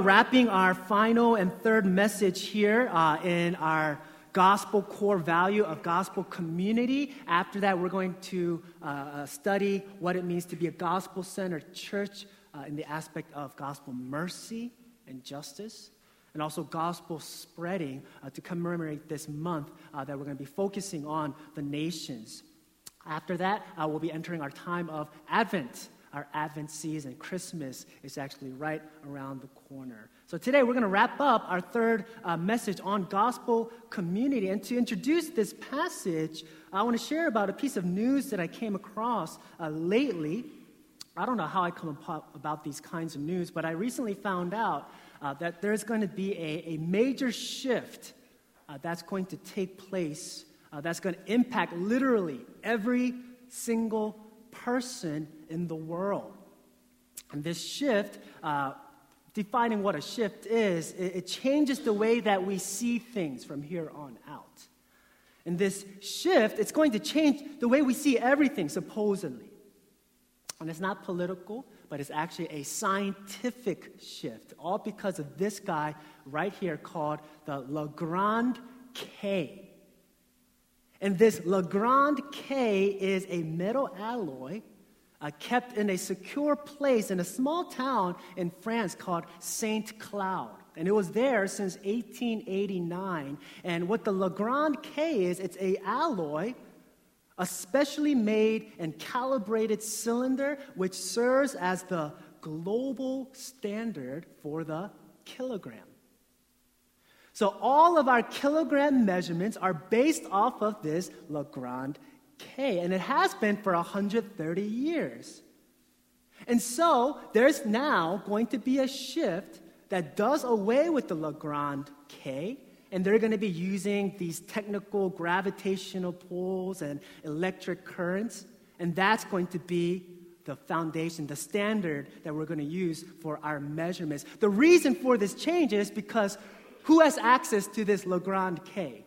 Wrapping our final and third message here in our gospel core value of gospel community. After that, we're going to study what it means to be a gospel-centered church in the aspect of gospel mercy and justice, and also gospel spreading to commemorate this month that we're going to be focusing on the nations. After that, we'll be entering our time of Advent. Our Advent season, Christmas, is actually right around the corner. So today we're going to wrap up our third message on gospel community. And to introduce this passage, I want to share about a piece of news that I came across lately. I don't know how I come about these kinds of news, but I recently found out that there's going to be a major shift that's going to take place, that's going to impact literally every single person in the world. And this shift, defining what a shift is, it changes the way that we see things from here on out. And this shift, it's going to change the way we see everything, supposedly. And it's not political, but it's actually a scientific shift, all because of this guy right here called the Le Grand K. And this Le Grand K is a metal alloy kept in a secure place in a small town in France called Saint Cloud. And it was there since 1889. And what the Le Grand K is, it's an alloy, a specially made and calibrated cylinder, which serves as the global standard for the kilogram. So all of our kilogram measurements are based off of this Le Grand K, and it has been for 130 years. And so there's now going to be a shift that does away with the Le Grand K, and they're going to be using these technical gravitational pulls and electric currents, and that's going to be the foundation, the standard that we're going to use for our measurements. The reason for this change is because who has access to this Le Grand K?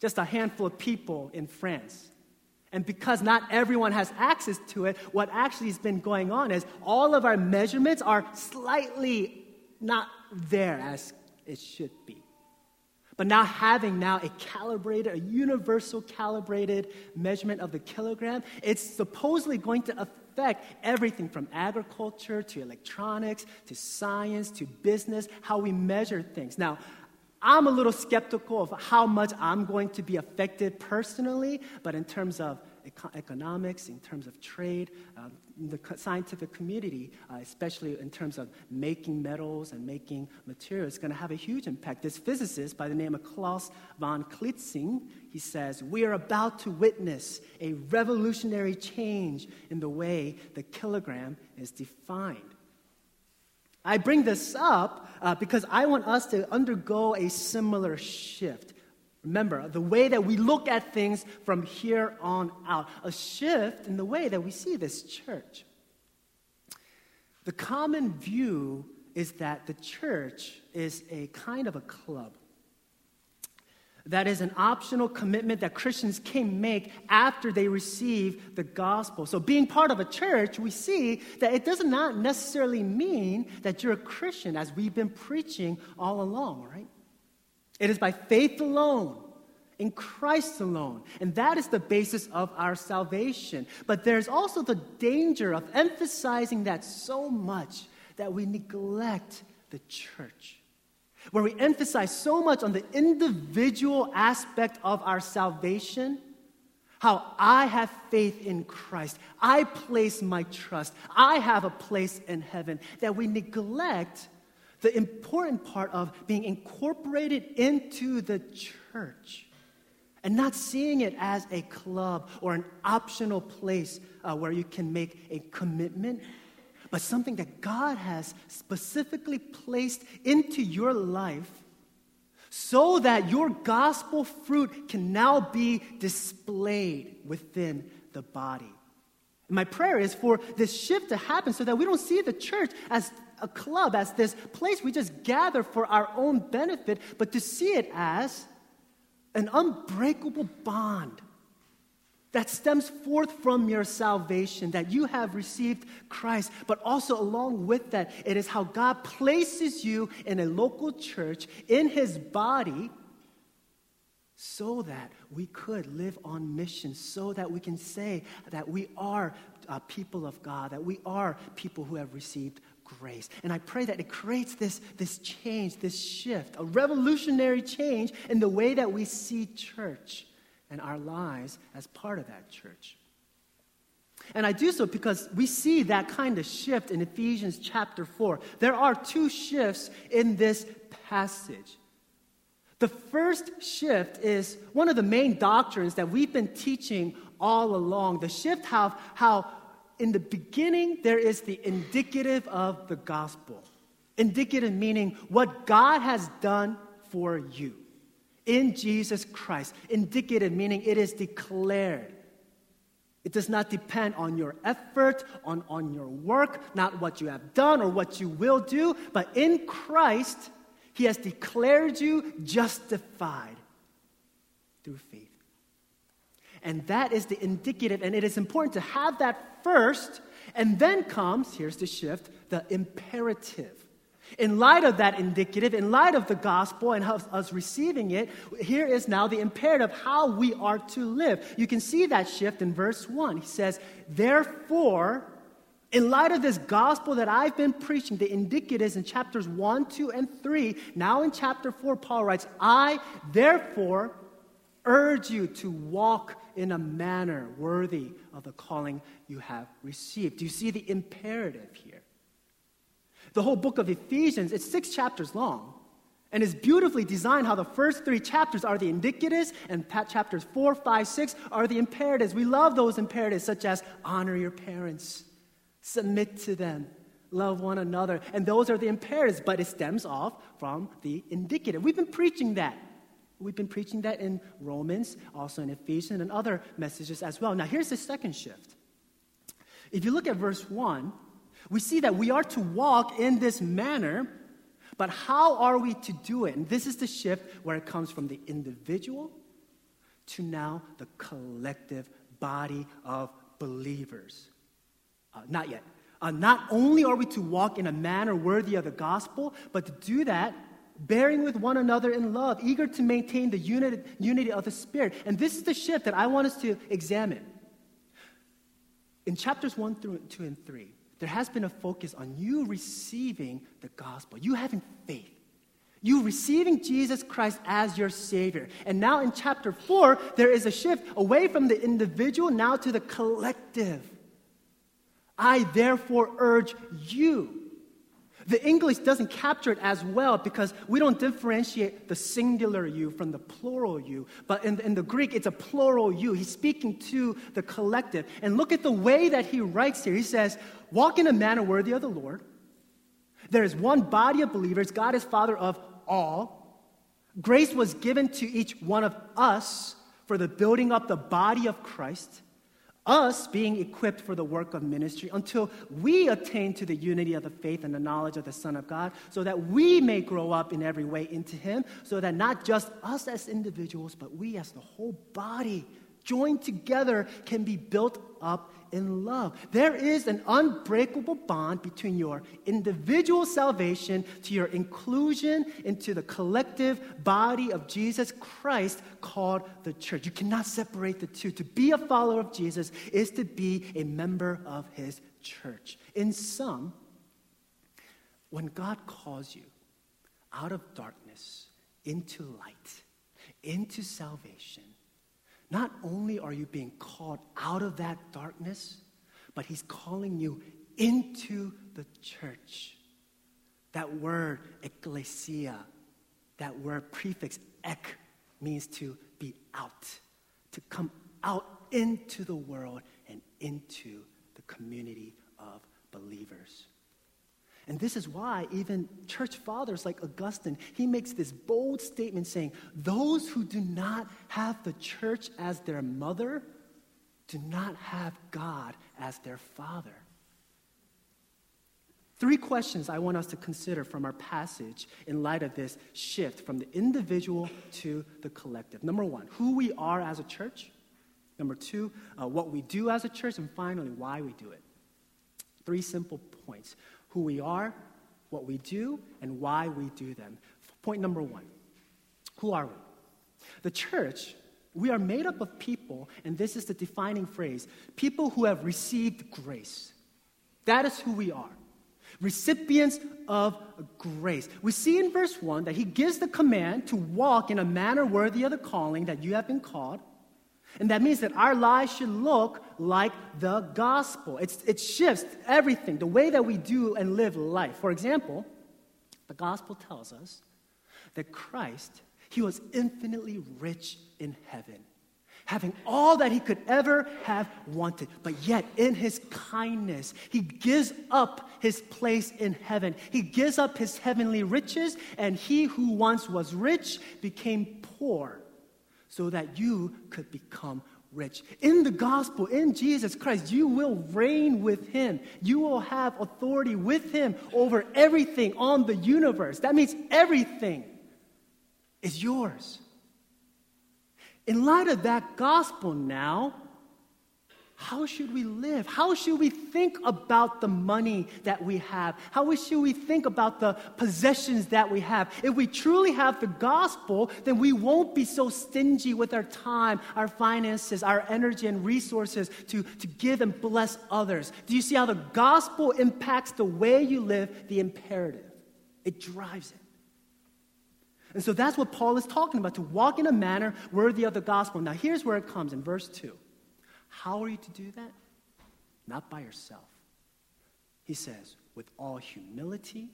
Just a handful of people in France. And because not everyone has access to it, what actually has been going on is all of our measurements are slightly not there as it should be. But now having a calibrated, a universal calibrated measurement of the kilogram, it's supposedly going to affect everything from agriculture to electronics to science to business, how we measure things. Now, I'm a little skeptical of how much I'm going to be affected personally, but in terms of economics, in terms of trade, the scientific community, especially in terms of making metals and making materials, is going to have a huge impact. This physicist by the name of Klaus von Klitzing, he says, "We are about to witness a revolutionary change in the way the kilogram is defined." I bring this up because I want us to undergo a similar shift. Remember, the way that we look at things from here on out. A shift in the way that we see this church. The common view is that the church is a kind of a club. That is an optional commitment that Christians can make after they receive the gospel. So being part of a church, we see that it does not necessarily mean that you're a Christian, as we've been preaching all along, right? It is by faith alone, in Christ alone, and that is the basis of our salvation. But there's also the danger of emphasizing that so much that we neglect the church, where we emphasize so much on the individual aspect of our salvation, how I have faith in Christ, I place my trust, I have a place in heaven, that we neglect the important part of being incorporated into the church and not seeing it as a club or an optional place where you can make a commitment, but something that God has specifically placed into your life so that your gospel fruit can now be displayed within the body. And my prayer is for this shift to happen so that we don't see the church as a club, as this place we just gather for our own benefit, but to see it as an unbreakable bond that stems forth from your salvation, that you have received Christ. But also along with that, it is how God places you in a local church, in his body, so that we could live on mission, so that we can say that we are people of God, that we are people who have received grace. And I pray that it creates this change, this shift, a revolutionary change in the way that we see church and our lives as part of that church. And I do so because we see that kind of shift in Ephesians chapter 4. There are two shifts in this passage. The first shift is one of the main doctrines that we've been teaching all along. The shift how in the beginning there is the indicative of the gospel. Indicative meaning what God has done for you in Jesus Christ. Indicative meaning it is declared. It does not depend on your effort, on your work, not what you have done or what you will do, but in Christ, he has declared you justified through faith. And that is the indicative, and it is important to have that first, and then comes, here's the shift, the imperative. In light of that indicative, in light of the gospel and us receiving it, here is now the imperative, how we are to live. You can see that shift in verse 1. He says, therefore, in light of this gospel that I've been preaching, the indicatives in chapters 1, 2, and 3, now in chapter 4, Paul writes, I, therefore, urge you to walk in a manner worthy of the calling you have received. Do you see the imperative here? The whole book of Ephesians, it's 6 chapters long, and it's beautifully designed how the first 3 chapters are the indicatives, and chapters 4, 5, 6 are the imperatives. We love those imperatives, such as honor your parents, submit to them, love one another. And those are the imperatives, but it stems off from the indicative. We've been preaching that. We've been preaching that in Romans, also in Ephesians, and other messages as well. Now, here's the second shift. If you look at verse 1, we see that we are to walk in this manner, but how are we to do it? And this is the shift where it comes from the individual to now the collective body of believers. Not yet. Not only are we to walk in a manner worthy of the gospel, but to do that, bearing with one another in love, eager to maintain the unity of the Spirit. And this is the shift that I want us to examine. In chapters 1 through 2 and 3, there has been a focus on you receiving the gospel, you having faith, you receiving Jesus Christ as your Savior. And now in chapter 4, there is a shift away from the individual now to the collective. I therefore urge you. The English doesn't capture it as well because we don't differentiate the singular you from the plural you. But in the Greek, it's a plural you. He's speaking to the collective. And look at the way that he writes here. He says, walk in a manner worthy of the Lord. There is one body of believers. God is Father of all. Grace was given to each one of us for the building up the body of Christ, us being equipped for the work of ministry until we attain to the unity of the faith and the knowledge of the Son of God, so that we may grow up in every way into him, so that not just us as individuals, but we as the whole body joined together can be built up in love. There is an unbreakable bond between your individual salvation to your inclusion into the collective body of Jesus Christ called the church. You cannot separate the two. To be a follower of Jesus is to be a member of his church. In sum, when God calls you out of darkness into light, into salvation, not only are you being called out of that darkness, but he's calling you into the church. That word, ecclesia, that word prefix, ek, means to be out, to come out into the world and into the community of believers. And this is why even church fathers like Augustine, he makes this bold statement saying, those who do not have the church as their mother do not have God as their father. 3 questions I want us to consider from our passage in light of this shift from the individual to the collective. Number 1, who we are as a church. Number two, what we do as a church, and finally, why we do it. Three simple points: who we are, what we do, and why we do them. Point number one, who are we? The church, we are made up of people, and this is the defining phrase, people who have received grace. That is who we are, recipients of grace. We see in verse 1 that he gives the command to walk in a manner worthy of the calling that you have been called. And that means that our lives should look like the gospel. It shifts everything, the way that we do and live life. For example, the gospel tells us that Christ, he was infinitely rich in heaven, having all that he could ever have wanted. But yet, in his kindness, he gives up his place in heaven. He gives up his heavenly riches, and he who once was rich became poor, so that you could become rich. In the gospel, in Jesus Christ, you will reign with him. You will have authority with him over everything on the universe. That means everything is yours. In light of that gospel now, how should we live? How should we think about the money that we have? How should we think about the possessions that we have? If we truly have the gospel, then we won't be so stingy with our time, our finances, our energy and resources to give and bless others. Do you see how the gospel impacts the way you live, the imperative? It drives it. And so that's what Paul is talking about, to walk in a manner worthy of the gospel. Now here's where it comes in verse 2. How are you to do that? Not by yourself. He says, with all humility,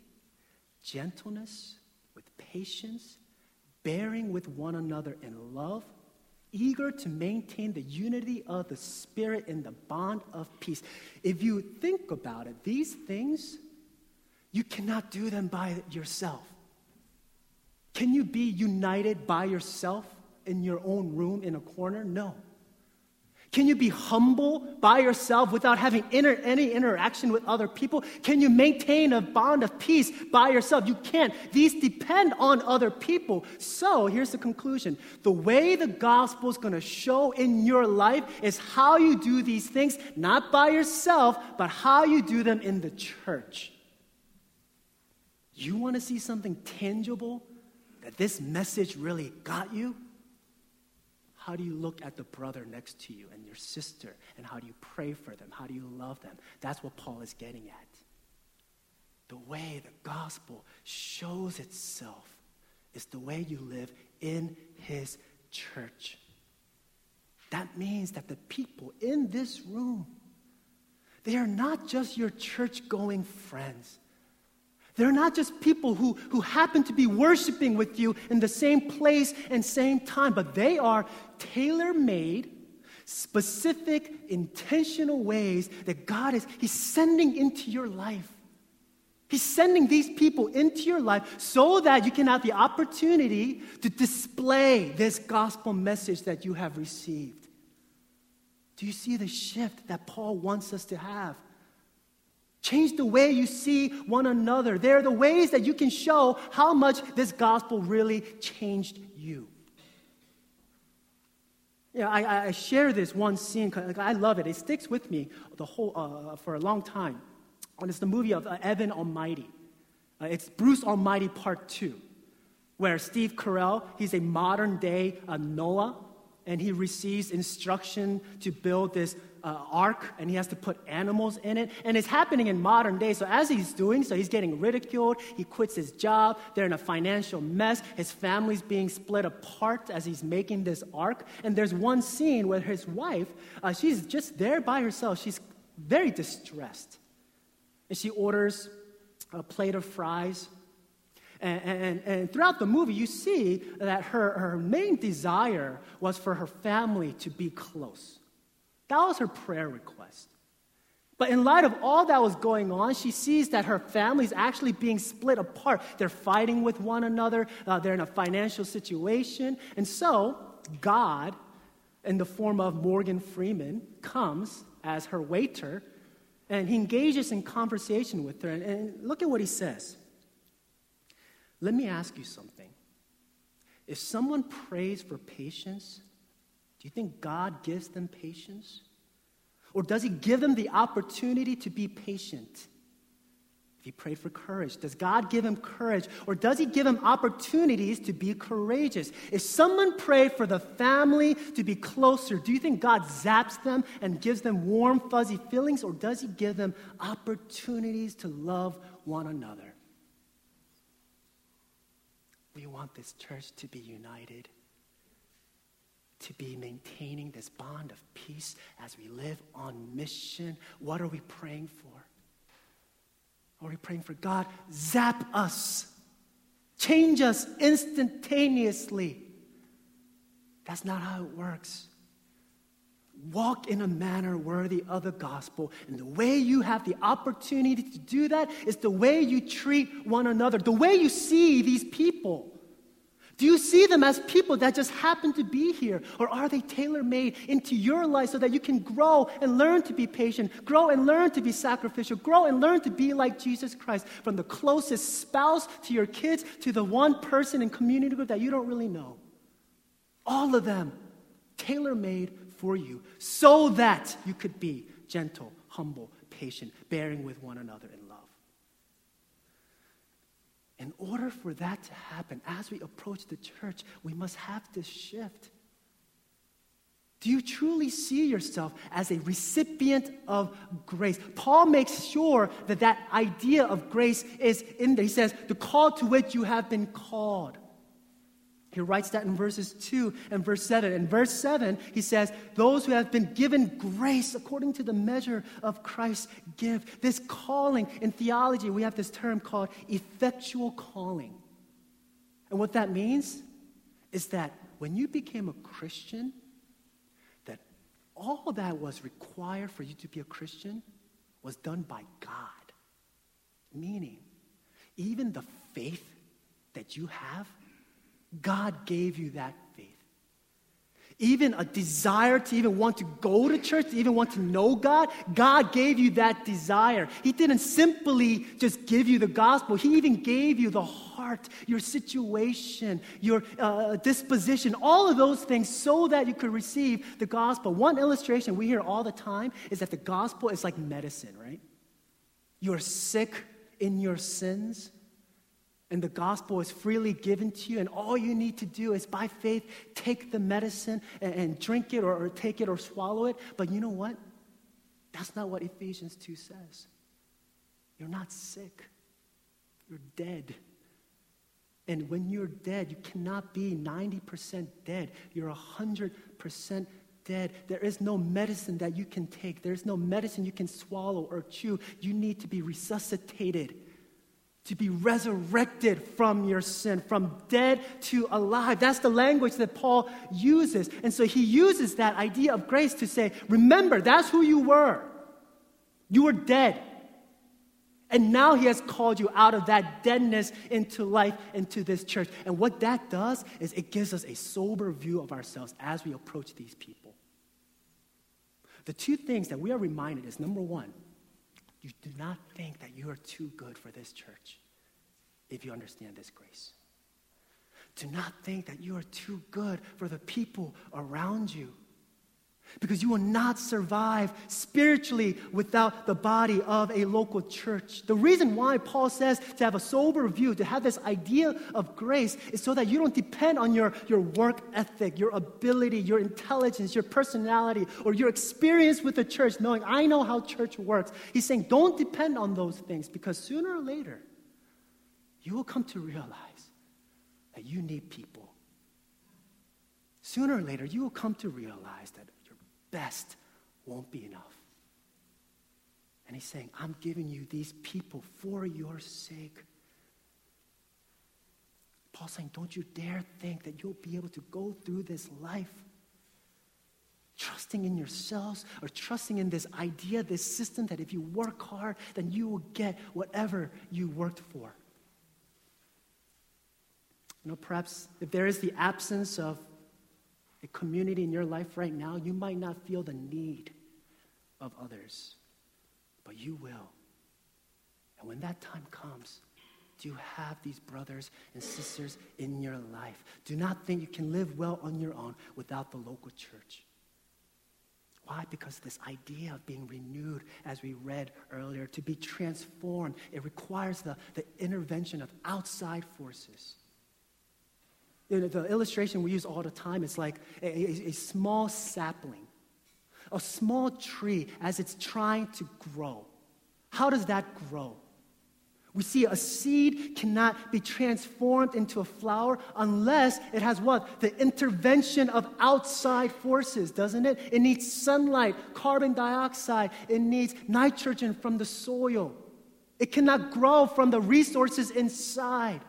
gentleness, with patience, bearing with one another in love, eager to maintain the unity of the Spirit in the bond of peace. If you think about it, these things, you cannot do them by yourself. Can you be united by yourself in your own room in a corner? No. Can you be humble by yourself without having any interaction with other people? Can you maintain a bond of peace by yourself? You can't. These depend on other people. So here's the conclusion. The way the gospel is going to show in your life is how you do these things, not by yourself, but how you do them in the church. You want to see something tangible that this message really got you? How do you look at the brother next to you and your sister, and how do you pray for them? How do you love them? That's what Paul is getting at. The way the gospel shows itself is the way you live in his church. That means that the people in this room, they are not just your church-going friends. They're not just people who happen to be worshiping with you in the same place and same time, but they are tailor-made, specific, intentional ways that God is, he's sending into your life. He's sending these people into your life so that you can have the opportunity to display this gospel message that you have received. Do you see the shift that Paul wants us to have? Change the way you see one another. There are the ways that you can show how much this gospel really changed you. Yeah, I share this one scene. I love it. It sticks with me for a long time. And it's the movie of Evan Almighty. It's Bruce Almighty Part 2, where Steve Carell, he's a modern-day Noah, and he receives instruction to build this ark, and he has to put animals in it. And it's happening in modern day. So as he's doing so, he's getting ridiculed. He quits his job. They're in a financial mess. His family's being split apart as he's making this ark. And there's one scene where his wife, she's just there by herself. She's very distressed. And she orders a plate of fries. And throughout the movie, you see that her main desire was for her family to be close. That was her prayer request. But in light of all that was going on, she sees that her family is actually being split apart. They're fighting with one another. They're in a financial situation. And so God, in the form of Morgan Freeman, comes as her waiter, and he engages in conversation with her. And look at what he says. Let me ask you something. If someone prays for patience, Do you think God gives them patience? Or does he give them the opportunity to be patient? If you pray for courage, does God give him courage? Or does he give him opportunities to be courageous? If someone prayed for the family to be closer, do you think God zaps them and gives them warm, fuzzy feelings? Or does he give them opportunities to love one another? We want this church to be united, to be maintaining this bond of peace as we live on mission. What are we praying for? Are we praying for God? Zap us. Change us instantaneously. That's not how it works. Walk in a manner worthy of the gospel. And the way you have the opportunity to do that is the way you treat one another, the way you see these people. Do you see them as people that just happen to be here? Or are they tailor-made into your life so that you can grow and learn to be patient, grow and learn to be sacrificial, grow and learn to be like Jesus Christ, from the closest spouse to your kids to the one person in community group that you don't really know? All of them tailor-made for you so that you could be gentle, humble, patient, bearing with one another in love. In order for that to happen, as we approach the church, we must have this shift. Do you truly see yourself as a recipient of grace? Paul makes sure that that idea of grace is in there. He says, the call to which you have been called. He writes that in verses 2 and verse 7. In verse 7, he says, those who have been given grace according to the measure of Christ's gift. This calling, in theology, we have this term called effectual calling. And what that means is that when you became a Christian, that all that was required for you to be a Christian was done by God. Meaning, even the faith that you have, God gave you that faith. Even a desire to even want to go to church, to even want to know God, God gave you that desire. He didn't simply just give you the gospel. He even gave you the heart, your situation, your disposition, all of those things so that you could receive the gospel. One illustration we hear all the time is that the gospel is like medicine, right? You're sick in your sins, and the gospel is freely given to you, and all you need to do is, by faith, take the medicine and drink it or take it or swallow it. But you know what? That's not what Ephesians 2 says. You're not sick. You're dead. And when you're dead, you cannot be 90% dead. You're 100% dead. There is no medicine that you can take. There is no medicine you can swallow or chew. You need to be resuscitated, to be resurrected from your sin, from dead to alive. That's the language that Paul uses. And so he uses that idea of grace to say, remember, that's who you were. You were dead. And now he has called you out of that deadness into life, into this church. And what that does is it gives us a sober view of ourselves as we approach these people. The two things that we are reminded is, number one, you do not think that you are too good for this church if you understand this grace. Do not think that you are too good for the people around you, because you will not survive spiritually without the body of a local church. The reason why Paul says to have a sober view, to have this idea of grace, is so that you don't depend on your work ethic, your ability, your intelligence, your personality, or your experience with the church, knowing I know how church works. He's saying don't depend on those things, because sooner or later, you will come to realize that you need people. Sooner or later, you will come to realize that best won't be enough. And he's saying, I'm giving you these people for your sake. Paul's saying, don't you dare think that you'll be able to go through this life trusting in yourselves or trusting in this idea, this system that if you work hard, then you will get whatever you worked for. You know, perhaps if there is the absence of a community in your life right now, you might not feel the need of others, but you will. And when that time comes, do you have these brothers and sisters in your life? Do not think you can live well on your own without the local church. Why? Because this idea of being renewed, as we read earlier, to be transformed, it requires the intervention of outside forces. You know, the illustration we use all the time is like a small sapling, a small tree as it's trying to grow. How does that grow? We see a seed cannot be transformed into a flower unless it has what? The intervention of outside forces, doesn't it? It needs sunlight, carbon dioxide. It needs nitrogen from the soil. It cannot grow from the resources inside.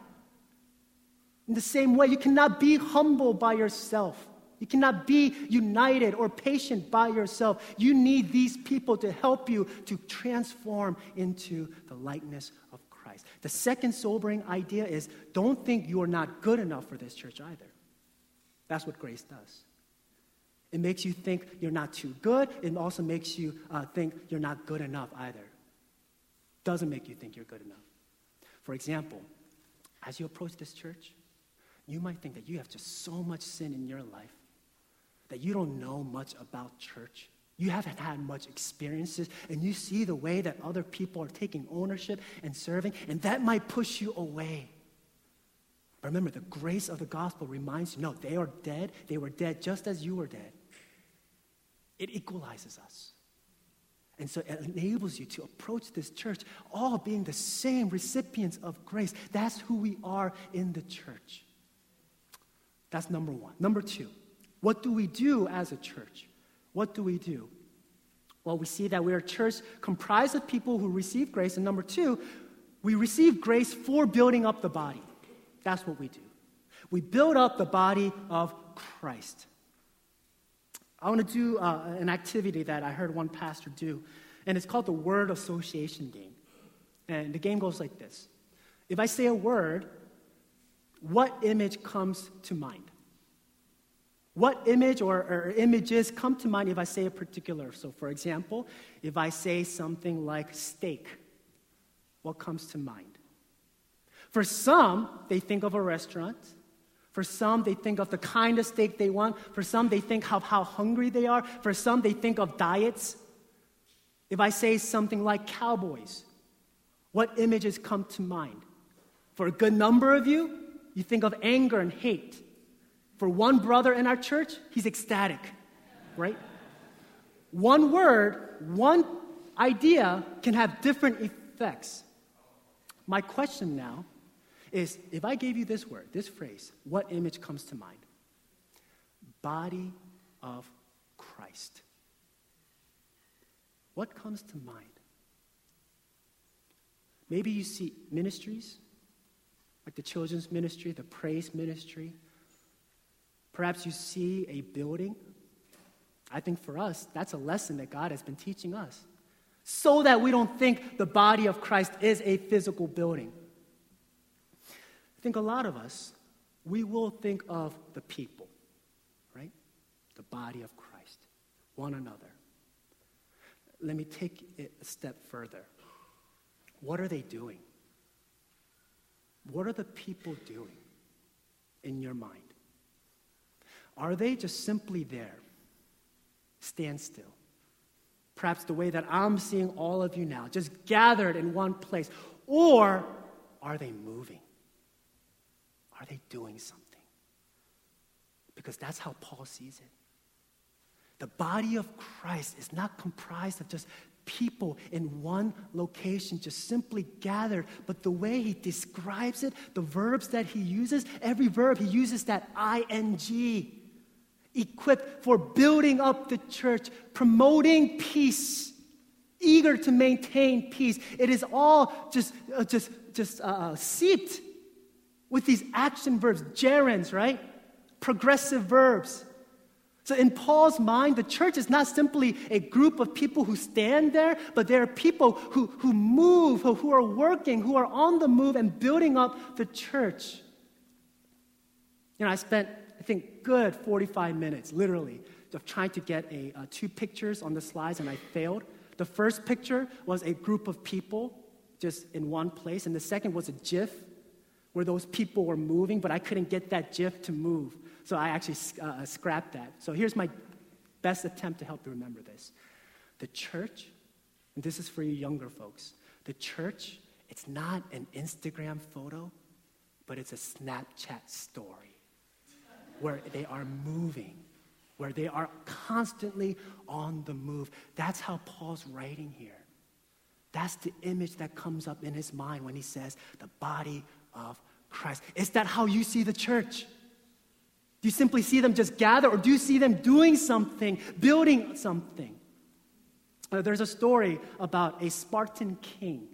In the same way, you cannot be humble by yourself. You cannot be united or patient by yourself. You need these people to help you to transform into the likeness of Christ. The second sobering idea is, don't think you are not good enough for this church either. That's what grace does. It makes you think you're not too good. It also makes you think you're not good enough either. Doesn't make you think you're good enough. For example, as you approach this church, you might think that you have just so much sin in your life that you don't know much about church. You haven't had much experiences, and you see the way that other people are taking ownership and serving, and that might push you away. But remember, the grace of the gospel reminds you, no, they are dead. They were dead just as you were dead. It equalizes us. And so it enables you to approach this church all being the same recipients of grace. That's who we are in the church. That's number one. Number two, what do we do as a church? What do we do? Well, we see that we're a church comprised of people who receive grace. And number two, we receive grace for building up the body. That's what we do. We build up the body of Christ. I want to do an activity that I heard one pastor do, and it's called the word association game. And the game goes like this. If I say a word, what image comes to mind? What image or images come to mind if I say a particular? So, for example, if I say something like steak, what comes to mind? For some, they think of a restaurant. For some, they think of the kind of steak they want. For some, they think of how hungry they are. For some, they think of diets. If I say something like cowboys, what images come to mind? For a good number of you, you think of anger and hate. For one brother in our church, he's ecstatic, right? One word, one idea can have different effects. My question now is, if I gave you this word, this phrase, what image comes to mind? Body of Christ. What comes to mind? Maybe you see ministries, like the children's ministry, the praise ministry. Perhaps you see a building. I think for us, that's a lesson that God has been teaching us, so that we don't think the body of Christ is a physical building. I think a lot of us, we will think of the people, right? The body of Christ, one another. Let me take it a step further. What are they doing? What are the people doing in your mind? Are they just simply there? Stand still. Perhaps the way that I'm seeing all of you now, just gathered in one place. Or are they moving? Are they doing something? Because that's how Paul sees it. The body of Christ is not comprised of just people in one location, just simply gathered, but the way he describes it, the verbs that he uses, every verb he uses that ing, equipped for building up the church, promoting peace, eager to maintain peace. It is all just seeped with these action verbs, gerunds, right? Progressive verbs. So in Paul's mind, the church is not simply a group of people who stand there, but there are people who move, who are working, who are on the move and building up the church. You know, I spent, I think, good 45 minutes, literally, of trying to get two pictures on the slides, and I failed. The first picture was a group of people just in one place. And the second was a GIF where those people were moving, but I couldn't get that GIF to move. So I actually scrapped that. So here's my best attempt to help you remember this. The church, and this is for you younger folks, the church, it's not an Instagram photo, but it's a Snapchat story where they are moving, where they are constantly on the move. That's how Paul's writing here. That's the image that comes up in his mind when he says the body of Christ. Is that how you see the church? Do you simply see them just gather, or do you see them doing something, building something? There's a story about a Spartan king,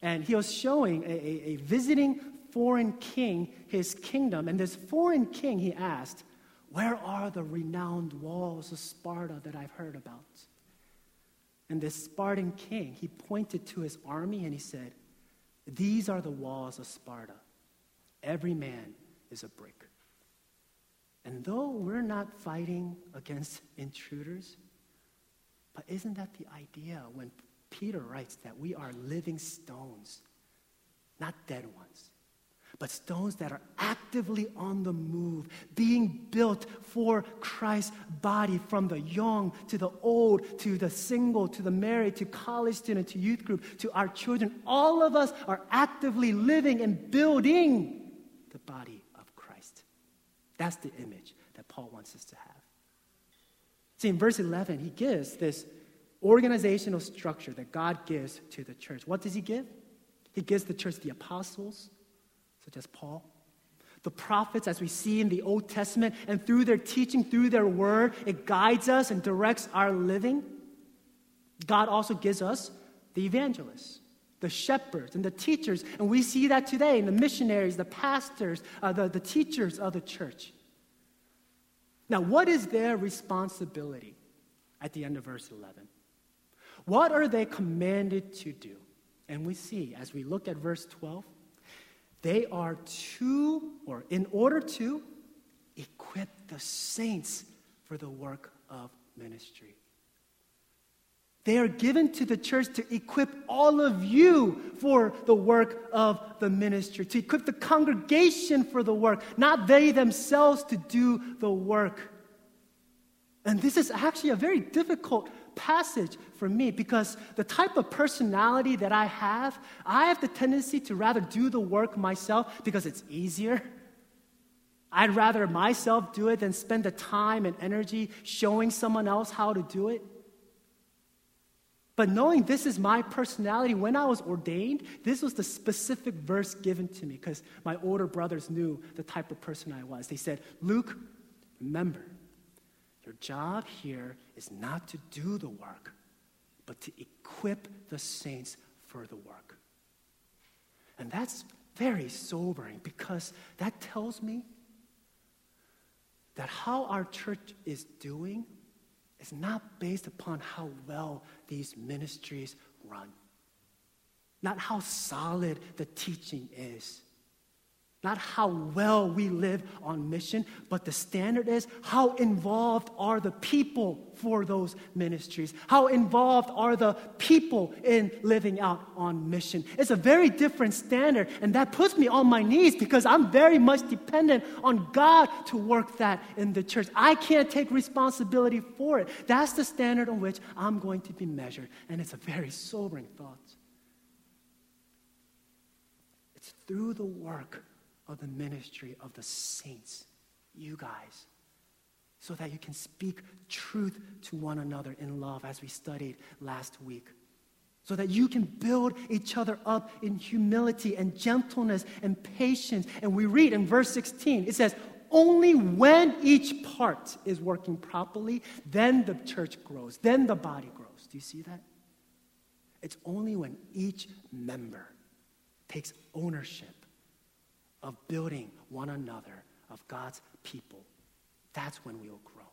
and he was showing a visiting foreign king his kingdom, and this foreign king, he asked, "Where are the renowned walls of Sparta that I've heard about?" And this Spartan king, he pointed to his army and he said, "These are the walls of Sparta. Every man is a brick." And though we're not fighting against intruders, but isn't that the idea when Peter writes that we are living stones, not dead ones, but stones that are actively on the move, being built for Christ's body, from the young to the old, to the single, to the married, to college student, to youth group, to our children. All of us are actively living and building the body of Christ. That's the image that Paul wants us to have. See, in verse 11, he gives this organizational structure that God gives to the church. What does he give? He gives the church the apostles, such as Paul, the prophets, as we see in the Old Testament, and through their teaching, through their word, it guides us and directs our living. God also gives us the evangelists, the shepherds, and the teachers, and we see that today in the missionaries, the pastors, the teachers of the church. Now, what is their responsibility at the end of verse 11? What are they commanded to do? And we see, as we look at verse 12, they are to, or in order to, equip the saints for the work of ministry. They are given to the church to equip all of you for the work of the ministry, to equip the congregation for the work, not they themselves to do the work. And this is actually a very difficult passage for me, because the type of personality that I have the tendency to rather do the work myself because it's easier. I'd rather myself do it than spend the time and energy showing someone else how to do it. But knowing this is my personality, when I was ordained, this was the specific verse given to me, because my older brothers knew the type of person I was. They said, "Luke, remember, your job here is not to do the work, but to equip the saints for the work." And that's very sobering, because that tells me that how our church is doing is not based upon how well these ministries run, not how solid the teaching is, not how well we live on mission, but the standard is how involved are the people for those ministries? How involved are the people in living out on mission? It's a very different standard, and that puts me on my knees, because I'm very much dependent on God to work that in the church. I can't take responsibility for it. That's the standard on which I'm going to be measured, and it's a very sobering thought. It's through the work of the ministry of the saints, you guys, so that you can speak truth to one another in love, as we studied last week, so that you can build each other up in humility and gentleness and patience. And we read in verse 16, it says, only when each part is working properly, then the church grows, then the body grows. Do you see that? It's only when each member takes ownership of building one another, of God's people. That's when we will grow.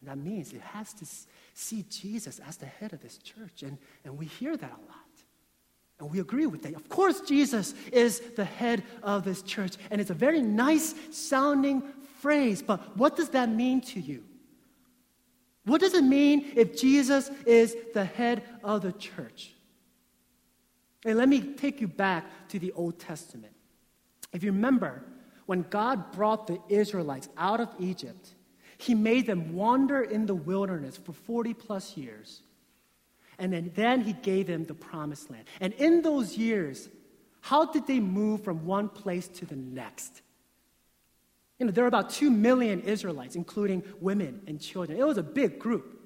And that means it has to see Jesus as the head of this church, and we hear that a lot. And we agree with that. Of course, Jesus is the head of this church, and it's a very nice-sounding phrase, but what does that mean to you? What does it mean if Jesus is the head of the church? And let me take you back to the Old Testament. If you remember, when God brought the Israelites out of Egypt, he made them wander in the wilderness for 40 plus years. And then he gave them the promised land. And in those years, how did they move from one place to the next? You know, there were about 2 million Israelites, including women and children. It was a big group.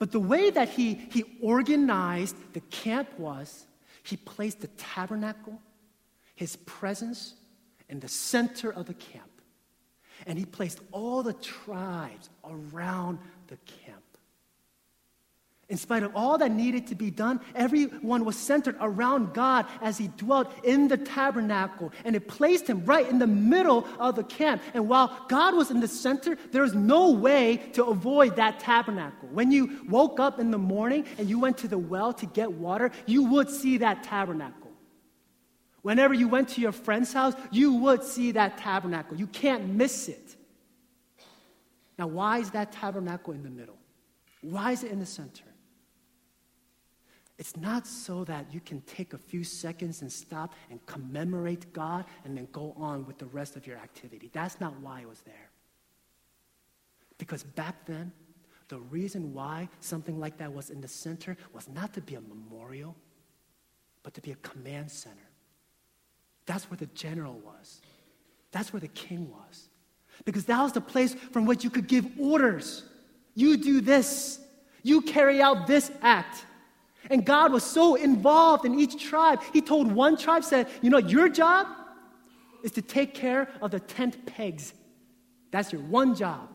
But the way that he organized the camp was he placed the tabernacle, his presence, in the center of the camp. And he placed all the tribes around the camp. In spite of all that needed to be done, everyone was centered around God as he dwelt in the tabernacle. And it placed him right in the middle of the camp. And while God was in the center, there was no way to avoid that tabernacle. When you woke up in the morning and you went to the well to get water, you would see that tabernacle. Whenever you went to your friend's house, you would see that tabernacle. You can't miss it. Now, why is that tabernacle in the middle? Why is it in the center? It's not so that you can take a few seconds and stop and commemorate God and then go on with the rest of your activity. That's not why it was there. Because back then, the reason why something like that was in the center was not to be a memorial, but to be a command center. That's where the general was. That's where the king was. Because that was the place from which you could give orders. You do this. You carry out this act. And God was so involved in each tribe. He told one tribe, said, you know, your job is to take care of the tent pegs. That's your one job.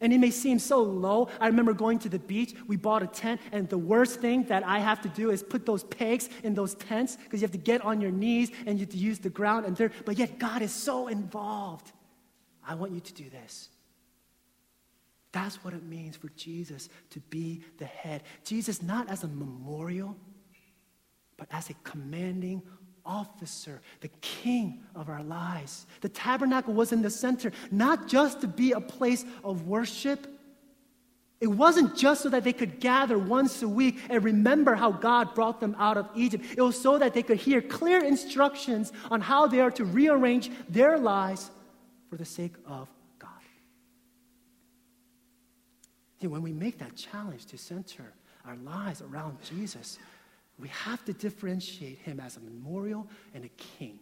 And it may seem so low. I remember going to the beach. We bought a tent, and the worst thing that I have to do is put those pegs in those tents because you have to get on your knees and you have to use the ground and dirt. But yet God is so involved. I want you to do this. That's what it means for Jesus to be the head. Jesus not as a memorial, but as a commanding officer, the king of our lives. The tabernacle was in the center, not just to be a place of worship. It wasn't just so that they could gather once a week and remember how God brought them out of Egypt. It was so that they could hear clear instructions on how they are to rearrange their lives for the sake of when we make that challenge to center our lives around Jesus, we have to differentiate him as a memorial and a king.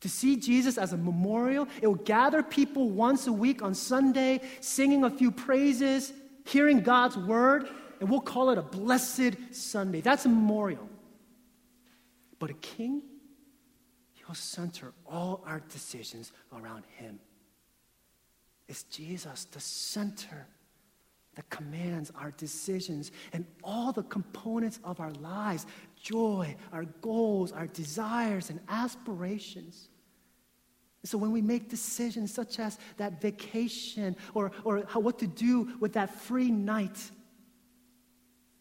To see Jesus as a memorial, it will gather people once a week on Sunday, singing a few praises, hearing God's word, and we'll call it a blessed Sunday. That's a memorial. But a king, he'll center all our decisions around him. It's Jesus, the center that commands our decisions and all the components of our lives, joy, our goals, our desires, and aspirations. So when we make decisions such as that vacation or how, what to do with that free night,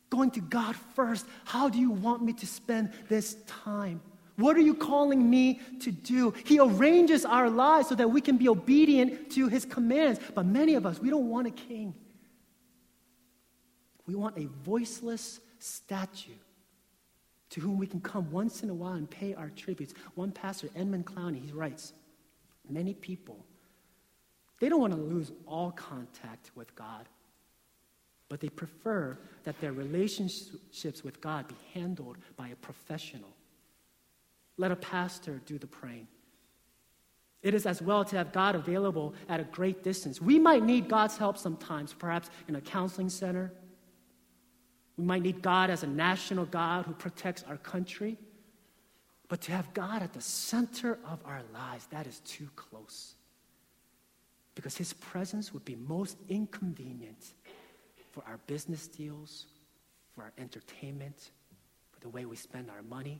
going to God first, how do you want me to spend this time? What are you calling me to do? He arranges our lives so that we can be obedient to his commands. But many of us, we don't want a king. We want a voiceless statue to whom we can come once in a while and pay our tributes. One pastor, Edmund Clowney, he writes, many people, they don't want to lose all contact with God, but they prefer that their relationships with God be handled by a professional. Let a pastor do the praying. It is as well to have God available at a great distance. We might need God's help sometimes, perhaps in a counseling center. We might need God as a national God who protects our country. But to have God at the center of our lives, that is too close. Because his presence would be most inconvenient for our business deals, for our entertainment, for the way we spend our money.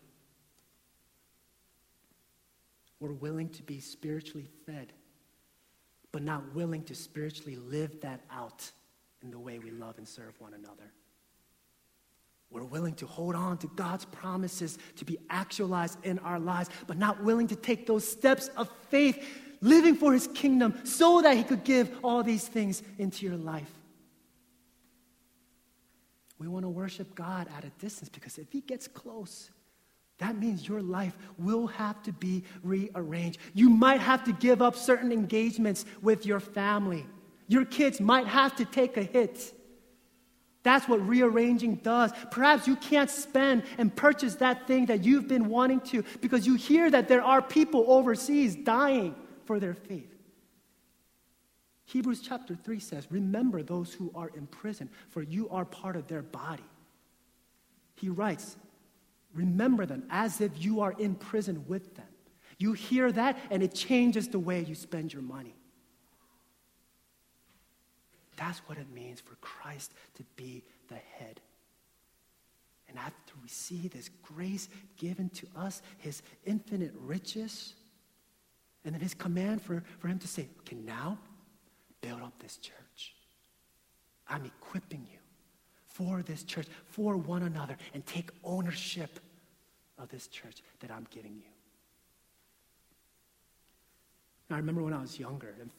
We're willing to be spiritually fed, but not willing to spiritually live that out in the way we love and serve one another. We're willing to hold on to God's promises to be actualized in our lives, but not willing to take those steps of faith, living for his kingdom so that he could give all these things into your life. We want to worship God at a distance because if he gets close, that means your life will have to be rearranged. You might have to give up certain engagements with your family. Your kids might have to take a hit. That's what rearranging does. Perhaps you can't spend and purchase that thing that you've been wanting to because you hear that there are people overseas dying for their faith. Hebrews chapter 3 says, remember those who are in prison, for you are part of their body. He writes, remember them as if you are in prison with them. You hear that, and it changes the way you spend your money. That's what it means for Christ to be the head. And after we see this grace given to us, his infinite riches, and then his command for him to say, okay, now build up this church. I'm equipping you for this church, for one another, and take ownership of this church that I'm giving you. Now, I remember when I was younger, and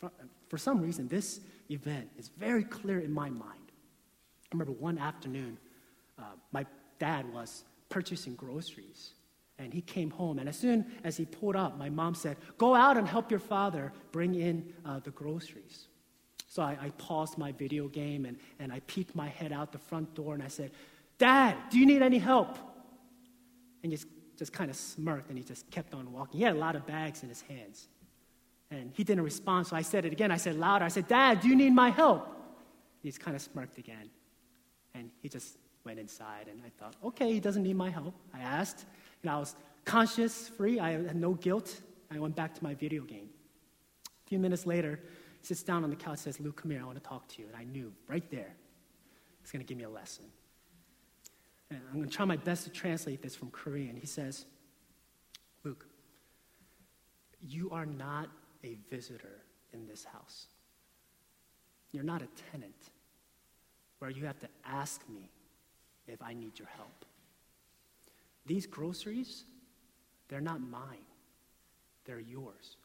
for some reason, this event is very clear in my mind. I remember one afternoon, my dad was purchasing groceries, and he came home, and as soon as he pulled up, my mom said, go out and help your father bring in the groceries. So I paused my video game, and I peeked my head out the front door, and I said, Dad, do you need any help? And he just kind of smirked, and he just kept on walking. He had a lot of bags in his hands. And he didn't respond, so I said it again. I said louder. I said, Dad, do you need my help? He's kind of smirked again. And he just went inside, and I thought, okay, he doesn't need my help. I asked, and I was conscious, free. I had no guilt. I went back to my video game. A few minutes later, he sits down on the couch and says, Luke, come here, I want to talk to you. And I knew right there, he's going to give me a lesson. And I'm going to try my best to translate this from Korean. He says, Luke, you are not a visitor in this house. You're not a tenant where you have to ask me if I need your help. These groceries, they're not mine. They're yours.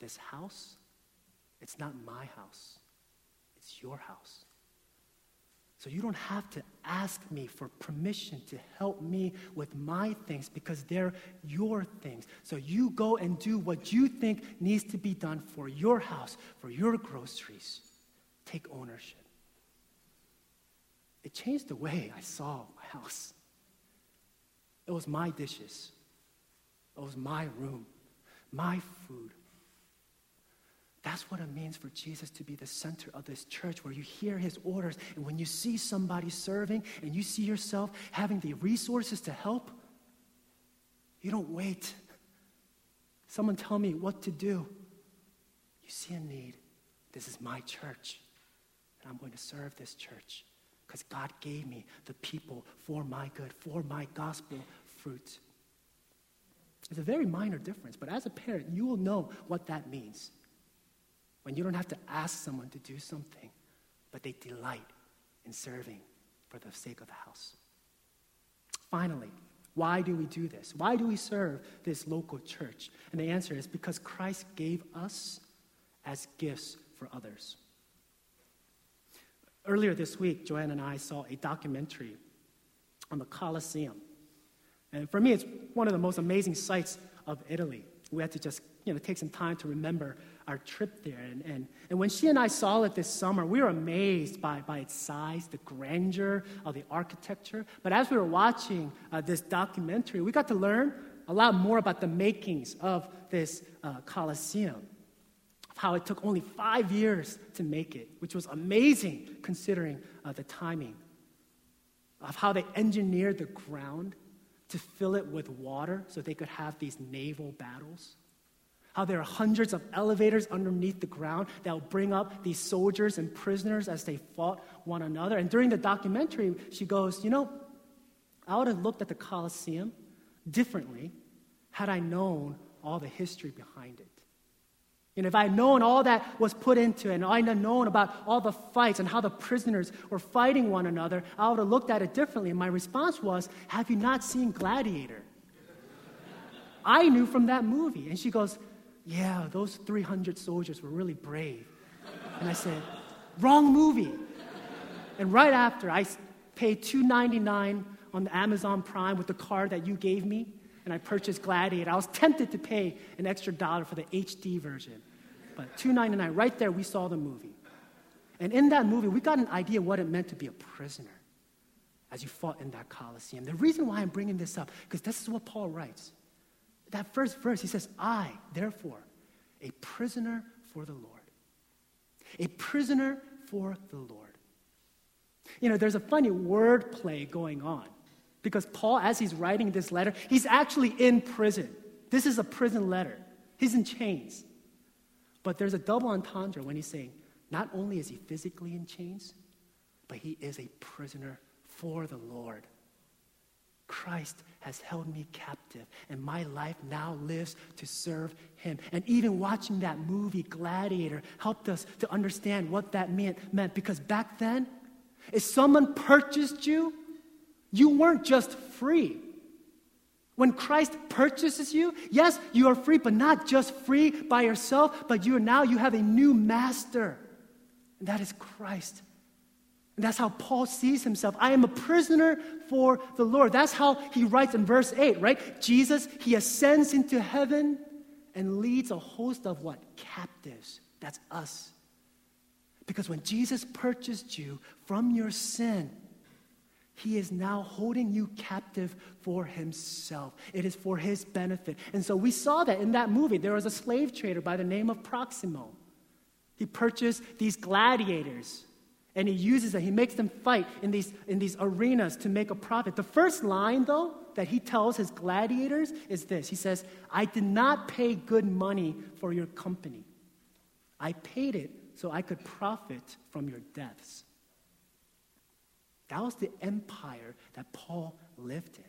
This house, it's not my house. It's your house. So you don't have to ask me for permission to help me with my things because they're your things. So you go and do what you think needs to be done for your house, for your groceries. Take ownership. It changed the way I saw my house. It was my dishes. It was my room, my food. That's what it means for Jesus to be the center of this church where you hear his orders, and when you see somebody serving and you see yourself having the resources to help, you don't wait. Someone tell me what to do. You see a need. This is my church, and I'm going to serve this church because God gave me the people for my good, for my gospel fruit. It's a very minor difference, but as a parent, you will know what that means. When you don't have to ask someone to do something, but they delight in serving for the sake of the house. Finally, why do we do this? Why do we serve this local church? And the answer is because Christ gave us as gifts for others. Earlier this week, Joanne and I saw a documentary on the Colosseum. And for me, it's one of the most amazing sights of Italy. We had to just take some time to remember our trip there. And when she and I saw it this summer, we were amazed by its size, the grandeur of the architecture. But as we were watching this documentary, we got to learn a lot more about the makings of this Colosseum, how it took only 5 years to make it, which was amazing considering the timing, of how they engineered the ground to fill it with water so they could have these naval battles, how there are hundreds of elevators underneath the ground that will bring up these soldiers and prisoners as they fought one another. And during the documentary, she goes, I would have looked at the Colosseum differently had I known all the history behind it. If I had known all that was put into it, and I had known about all the fights and how the prisoners were fighting one another, I would have looked at it differently. And my response was, have you not seen Gladiator? I knew from that movie. And she goes, yeah, those 300 soldiers were really brave. And I said, wrong movie. And right after, I pay $2.99 on the Amazon Prime with the card that you gave me, and I purchased Gladiator. I was tempted to pay an extra dollar for the HD version, but $2.99, right there we saw the movie. And in that movie, we got an idea what it meant to be a prisoner as you fought in that Colosseum. The reason why I'm bringing this up, because this is what Paul writes. That first verse, he says, I, therefore, a prisoner for the Lord. A prisoner for the Lord. You know, there's a funny word play going on, because Paul, as he's writing this letter, he's actually in prison. This is a prison letter. He's in chains. But there's a double entendre when he's saying, not only is he physically in chains, but he is a prisoner for the Lord. Christ has held me captive, and my life now lives to serve him. And even watching that movie, Gladiator, helped us to understand what that meant. Because back then, if someone purchased you, you weren't just free. When Christ purchases you, yes, you are free, but not just free by yourself, but you have a new master. And that is Christ. And that's how Paul sees himself. I am a prisoner for the Lord. That's how he writes in verse 8, right? Jesus, he ascends into heaven and leads a host of what? Captives. That's us. Because when Jesus purchased you from your sin, he is now holding you captive for himself. It is for his benefit. And so we saw that in that movie. There was a slave trader by the name of Proximo. He purchased these gladiators, and he uses them. He makes them fight in these arenas to make a profit. The first line, though, that he tells his gladiators is this. He says, I did not pay good money for your company. I paid it so I could profit from your deaths. That was the empire that Paul lived in.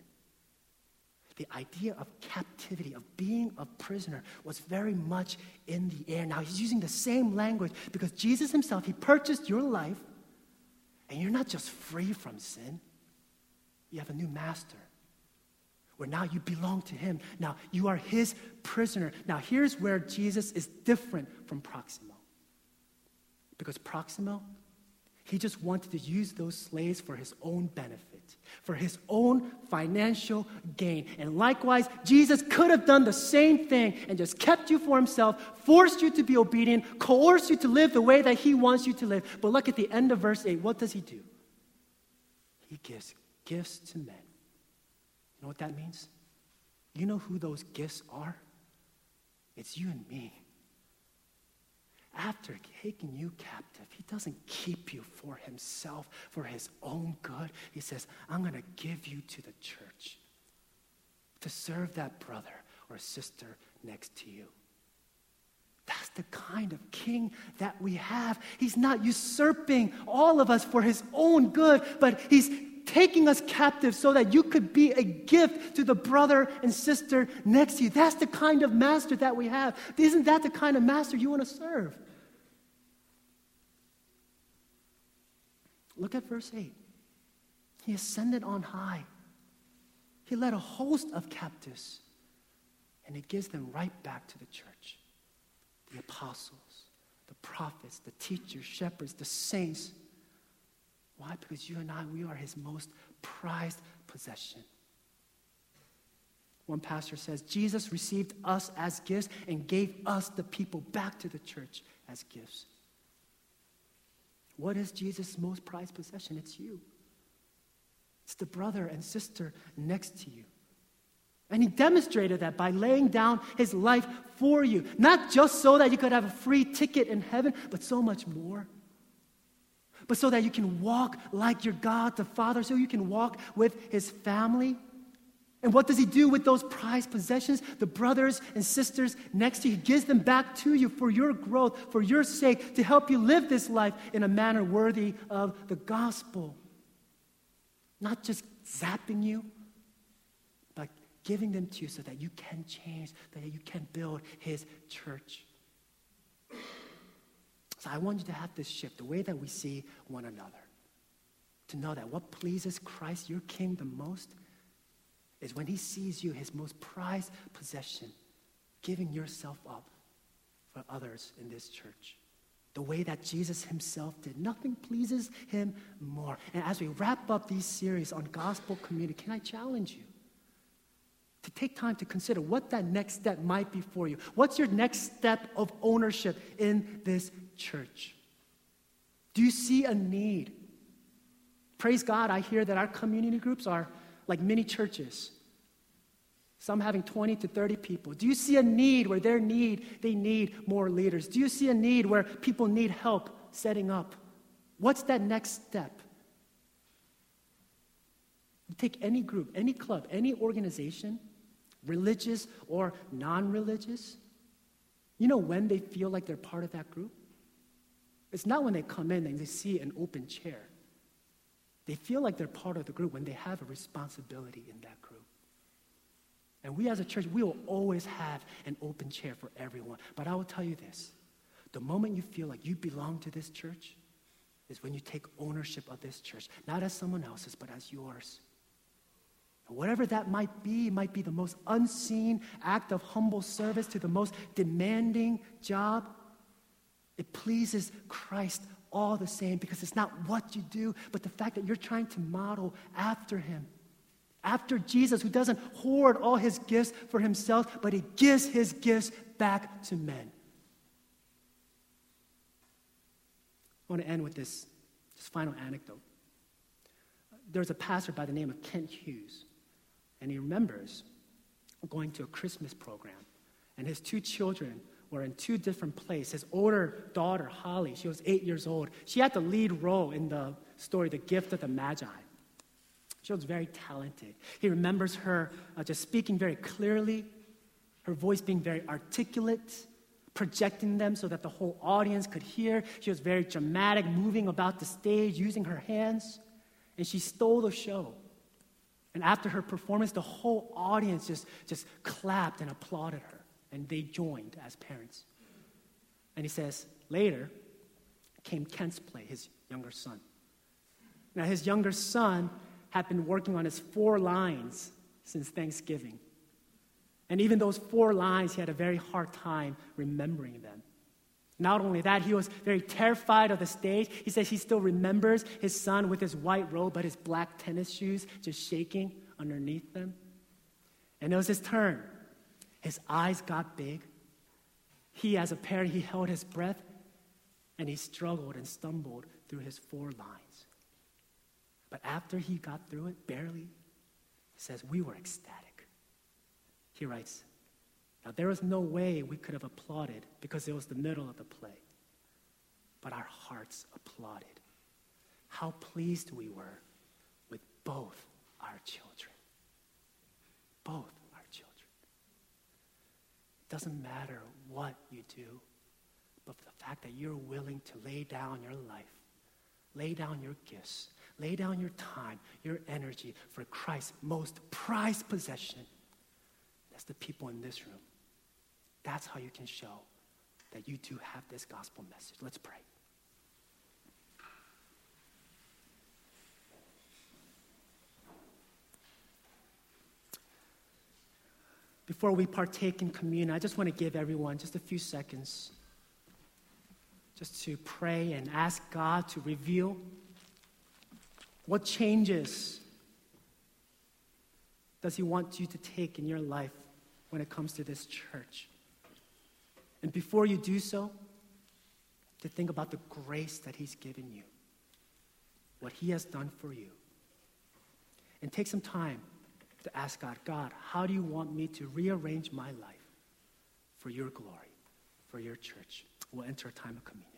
The idea of captivity, of being a prisoner, was very much in the air. Now, he's using the same language because Jesus himself, he purchased your life, and you're not just free from sin. You have a new master where now you belong to him. Now, you are his prisoner. Now, here's where Jesus is different from Proximo, because Proximo, he just wanted to use those slaves for his own benefit, for his own financial gain. And likewise, Jesus could have done the same thing and just kept you for himself, forced you to be obedient, coerced you to live the way that he wants you to live. But look at the end of verse 8. What does he do? He gives gifts to men. You know what that means? You know who those gifts are? It's you and me. After taking you captive, he doesn't keep you for himself, for his own good. He says, I'm going to give you to the church to serve that brother or sister next to you. That's the kind of king that we have. He's not usurping all of us for his own good, but he's taking us captive so that you could be a gift to the brother and sister next to you. That's the kind of master that we have. Isn't that the kind of master you want to serve? Look at verse 8. He ascended on high. He led a host of captives, and he gives them right back to the church. The apostles, the prophets, the teachers, shepherds, the saints. Why? Because you and I, we are his most prized possession. One pastor says, Jesus received us as gifts and gave us, the people, back to the church as gifts. What is Jesus' most prized possession? It's you. It's the brother and sister next to you. And he demonstrated that by laying down his life for you, not just so that you could have a free ticket in heaven, but so much more. But so that you can walk like your God the Father, so you can walk with his family. And what does he do with those prized possessions? The brothers and sisters next to you, he gives them back to you for your growth, for your sake, to help you live this life in a manner worthy of the gospel. Not just zapping you, but giving them to you so that you can change, that you can build his church. I want you to have this shift, the way that we see one another, to know that what pleases Christ, your king, the most is when he sees you, his most prized possession, giving yourself up for others in this church. the way that Jesus himself did. Nothing pleases him more. And as we wrap up these series on gospel community, can I challenge you to take time to consider what that next step might be for you? What's your next step of ownership in this church? Do you see a need? Praise God, I hear that our community groups are like mini churches, some having 20 to 30 people. Do you see a need where they need more leaders? Do you see a need where people need help setting up? What's that next step? You take any group, any club, any organization, religious or non-religious, you know when they feel like they're part of that group? It's not when they come in and they see an open chair. They feel like they're part of the group when they have a responsibility in that group. And we as a church, we will always have an open chair for everyone. But I will tell you this, the moment you feel like you belong to this church is when you take ownership of this church, not as someone else's, but as yours. And whatever that might be the most unseen act of humble service to the most demanding job. It pleases Christ all the same because it's not what you do, but the fact that you're trying to model after him, after Jesus, who doesn't hoard all his gifts for himself, but he gives his gifts back to men. I want to end with this final anecdote. There's a pastor by the name of Kent Hughes, and he remembers going to a Christmas program, and his two children were in two different places. His older daughter, Holly, she was 8 years old. She had the lead role in the story, The Gift of the Magi. She was very talented. He remembers her just speaking very clearly, her voice being very articulate, projecting them so that the whole audience could hear. She was very dramatic, moving about the stage, using her hands, and she stole the show. And after her performance, the whole audience just clapped and applauded her, and they joined as parents. And he says, later came Kent's play, his younger son. Now, his younger son had been working on his 4 lines since Thanksgiving. And even those 4 lines, he had a very hard time remembering them. Not only that, he was very terrified of the stage. He says he still remembers his son with his white robe, but his black tennis shoes just shaking underneath them. And it was his turn. His eyes got big. He, as a parent, he held his breath, and he struggled and stumbled through his 4 lines. But after he got through it, barely, he says, we were ecstatic. He writes, now there was no way we could have applauded because it was the middle of the play, but our hearts applauded. How pleased we were with both our children. Both. Doesn't matter what you do, but the fact that you're willing to lay down your life, lay down your gifts, lay down your time, your energy for Christ's most prized possession, that's the people in this room. That's how you can show that you do have this gospel message. Let's pray. Before we partake in communion, I just want to give everyone just a few seconds just to pray and ask God to reveal what changes does he want you to take in your life when it comes to this church. And before you do so, to think about the grace that he's given you, what he has done for you. And take some time to ask God, God, how do you want me to rearrange my life for your glory, for your church? We'll enter a time of communion.